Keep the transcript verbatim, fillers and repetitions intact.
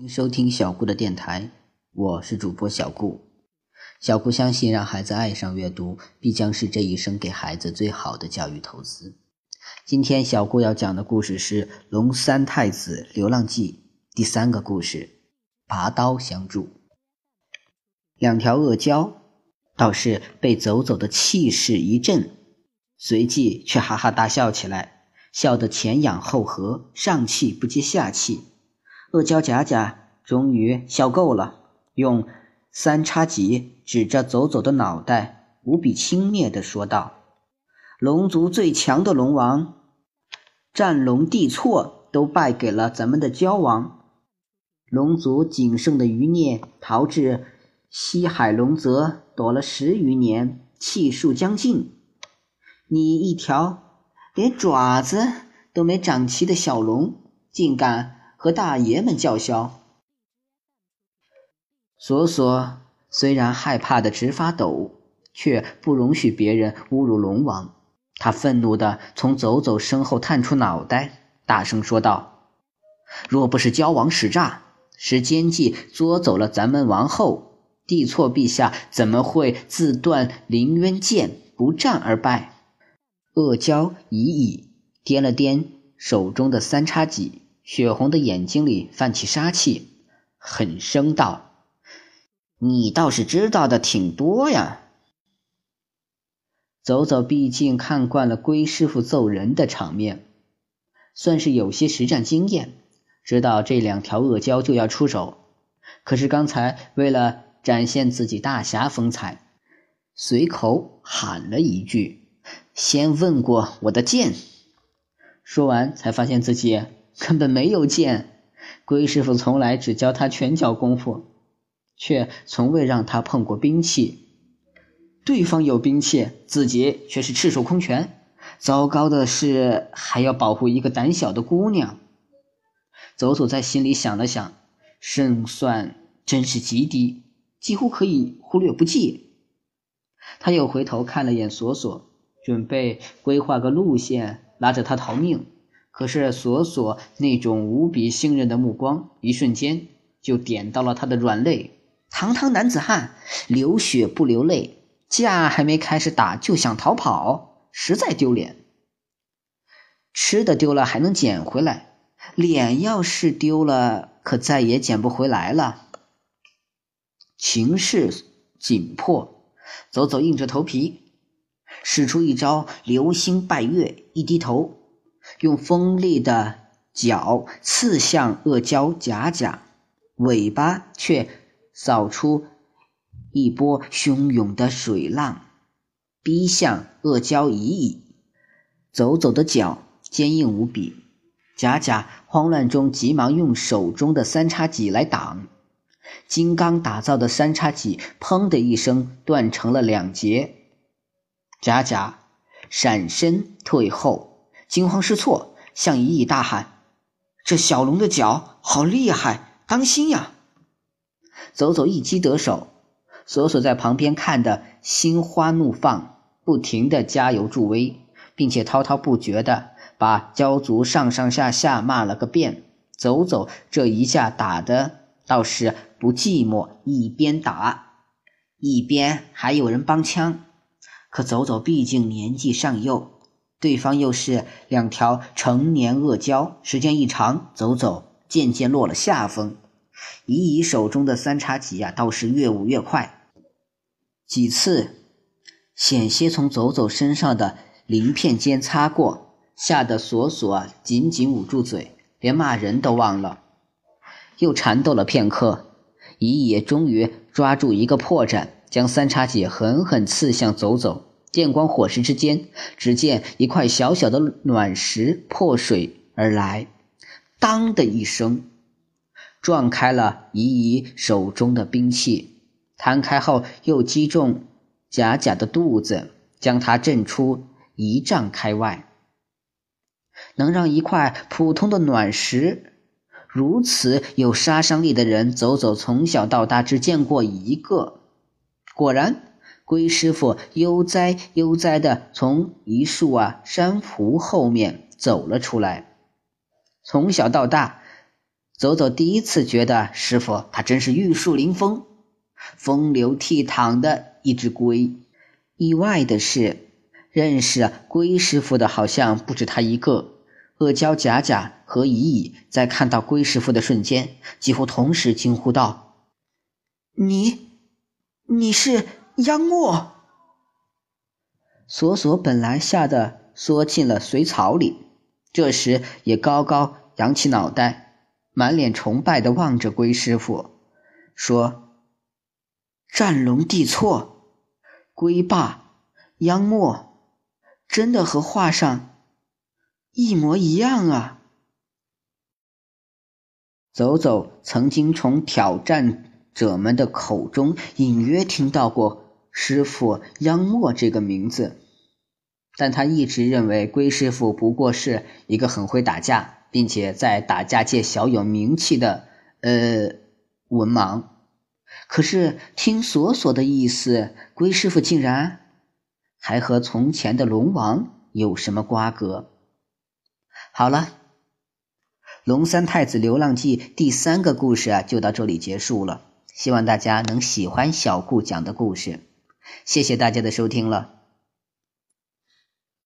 您收听小顾的电台，我是主播小顾。小顾相信，让孩子爱上阅读必将是这一生给孩子最好的教育投资。今天小顾要讲的故事是《龙三太子流浪记》第三个故事，拔刀相助。两条恶蛟倒是被走走的气势一震，随即却哈哈大笑起来，笑得前仰后合，上气不接下气。恶蛟甲甲终于笑够了，用三叉戟指着走走的脑袋，无比轻蔑地说道：“龙族最强的龙王战龙帝错都败给了咱们的蛟王，龙族仅剩的余孽逃至西海龙泽躲了十余年，气数将尽。你一条连爪子都没长齐的小龙，竟敢和大爷们叫嚣！”索索虽然害怕得直发抖，却不容许别人侮辱龙王。他愤怒地从走走身后探出脑袋，大声说道：“若不是蛟王使诈，使奸计捉走了咱们王后，帝错陛下怎么会自断凌渊剑，不战而败？”恶蛟已矣，掂了掂手中的三叉戟，血红的眼睛里泛起杀气，狠声道：“你倒是知道的挺多呀！”走走毕竟看惯了龟师傅揍人的场面，算是有些实战经验，知道这两条恶蛟就要出手。可是刚才为了展现自己大侠风采，随口喊了一句：“先问过我的剑。”说完才发现自己根本没有剑，龟师傅从来只教他拳脚功夫，却从未让他碰过兵器。对方有兵器，自己却是赤手空拳。糟糕的是，还要保护一个胆小的姑娘。走走在心里想了想，胜算真是极低，几乎可以忽略不计。他又回头看了眼索索，准备规划个路线拉着他逃命。可是索索那种无比信任的目光，一瞬间就点到了他的软肋。堂堂男子汉，流血不流泪，架还没开始打就想逃跑，实在丢脸。吃的丢了还能捡回来，脸要是丢了可再也捡不回来了。情势紧迫，走走硬着头皮使出一招流星拜月，一低头用锋利的角刺向恶蛟甲甲，尾巴却扫出一波汹涌的水浪，逼向恶蛟已矣。走走的脚坚硬无比，甲甲慌乱中急忙用手中的三叉戟来挡，金刚打造的三叉戟砰的一声断成了两截，甲甲闪身退后，惊慌失措，向一翼大喊：“这小龙的脚好厉害，当心呀！”走走一击得手，索索在旁边看得心花怒放，不停地加油助威，并且滔滔不绝地把蛟族上上下下骂了个遍。走走这一下打的倒是不寂寞，一边打一边还有人帮腔。可走走毕竟年纪尚幼，对方又是两条成年恶蛟，时间一长，走走渐渐落了下风。乙乙手中的三叉戟啊，倒是越舞越快，几次险些从走走身上的鳞片间擦过，吓得索索啊紧紧捂住嘴，连骂人都忘了。又缠斗了片刻，乙乙也终于抓住一个破绽，将三叉戟狠狠刺向走走。电光火石之间，只见一块小小的卵石破水而来，当的一声撞开了乙乙手中的兵器，弹开后又击中甲甲的肚子，将他震出一丈开外。能让一块普通的卵石如此有杀伤力的人，走走从小到大只见过一个。果然龟师傅悠哉悠哉地从一束啊珊瑚后面走了出来。从小到大，走走第一次觉得师傅他真是玉树临风，风流倜傥的一只龟。意外的是，认识龟师傅的好像不止他一个。恶娇甲甲和乙乙在看到龟师傅的瞬间，几乎同时惊呼道：“你，你是央莫！”索索本来吓得缩进了水草里，这时也高高扬起脑袋，满脸崇拜地望着龟师傅，说：“战龙地错，龟爸，央莫，真的和画上一模一样啊！”走走曾经从挑战者们的口中隐约听到过师傅央莫这个名字，但他一直认为龟师傅不过是一个很会打架，并且在打架界小有名气的呃文盲。可是听索索的意思，龟师傅竟然还和从前的龙王有什么瓜葛。好了，龙三太子流浪记第三个故事啊，就到这里结束了。希望大家能喜欢小顾讲的故事，谢谢大家的收听了。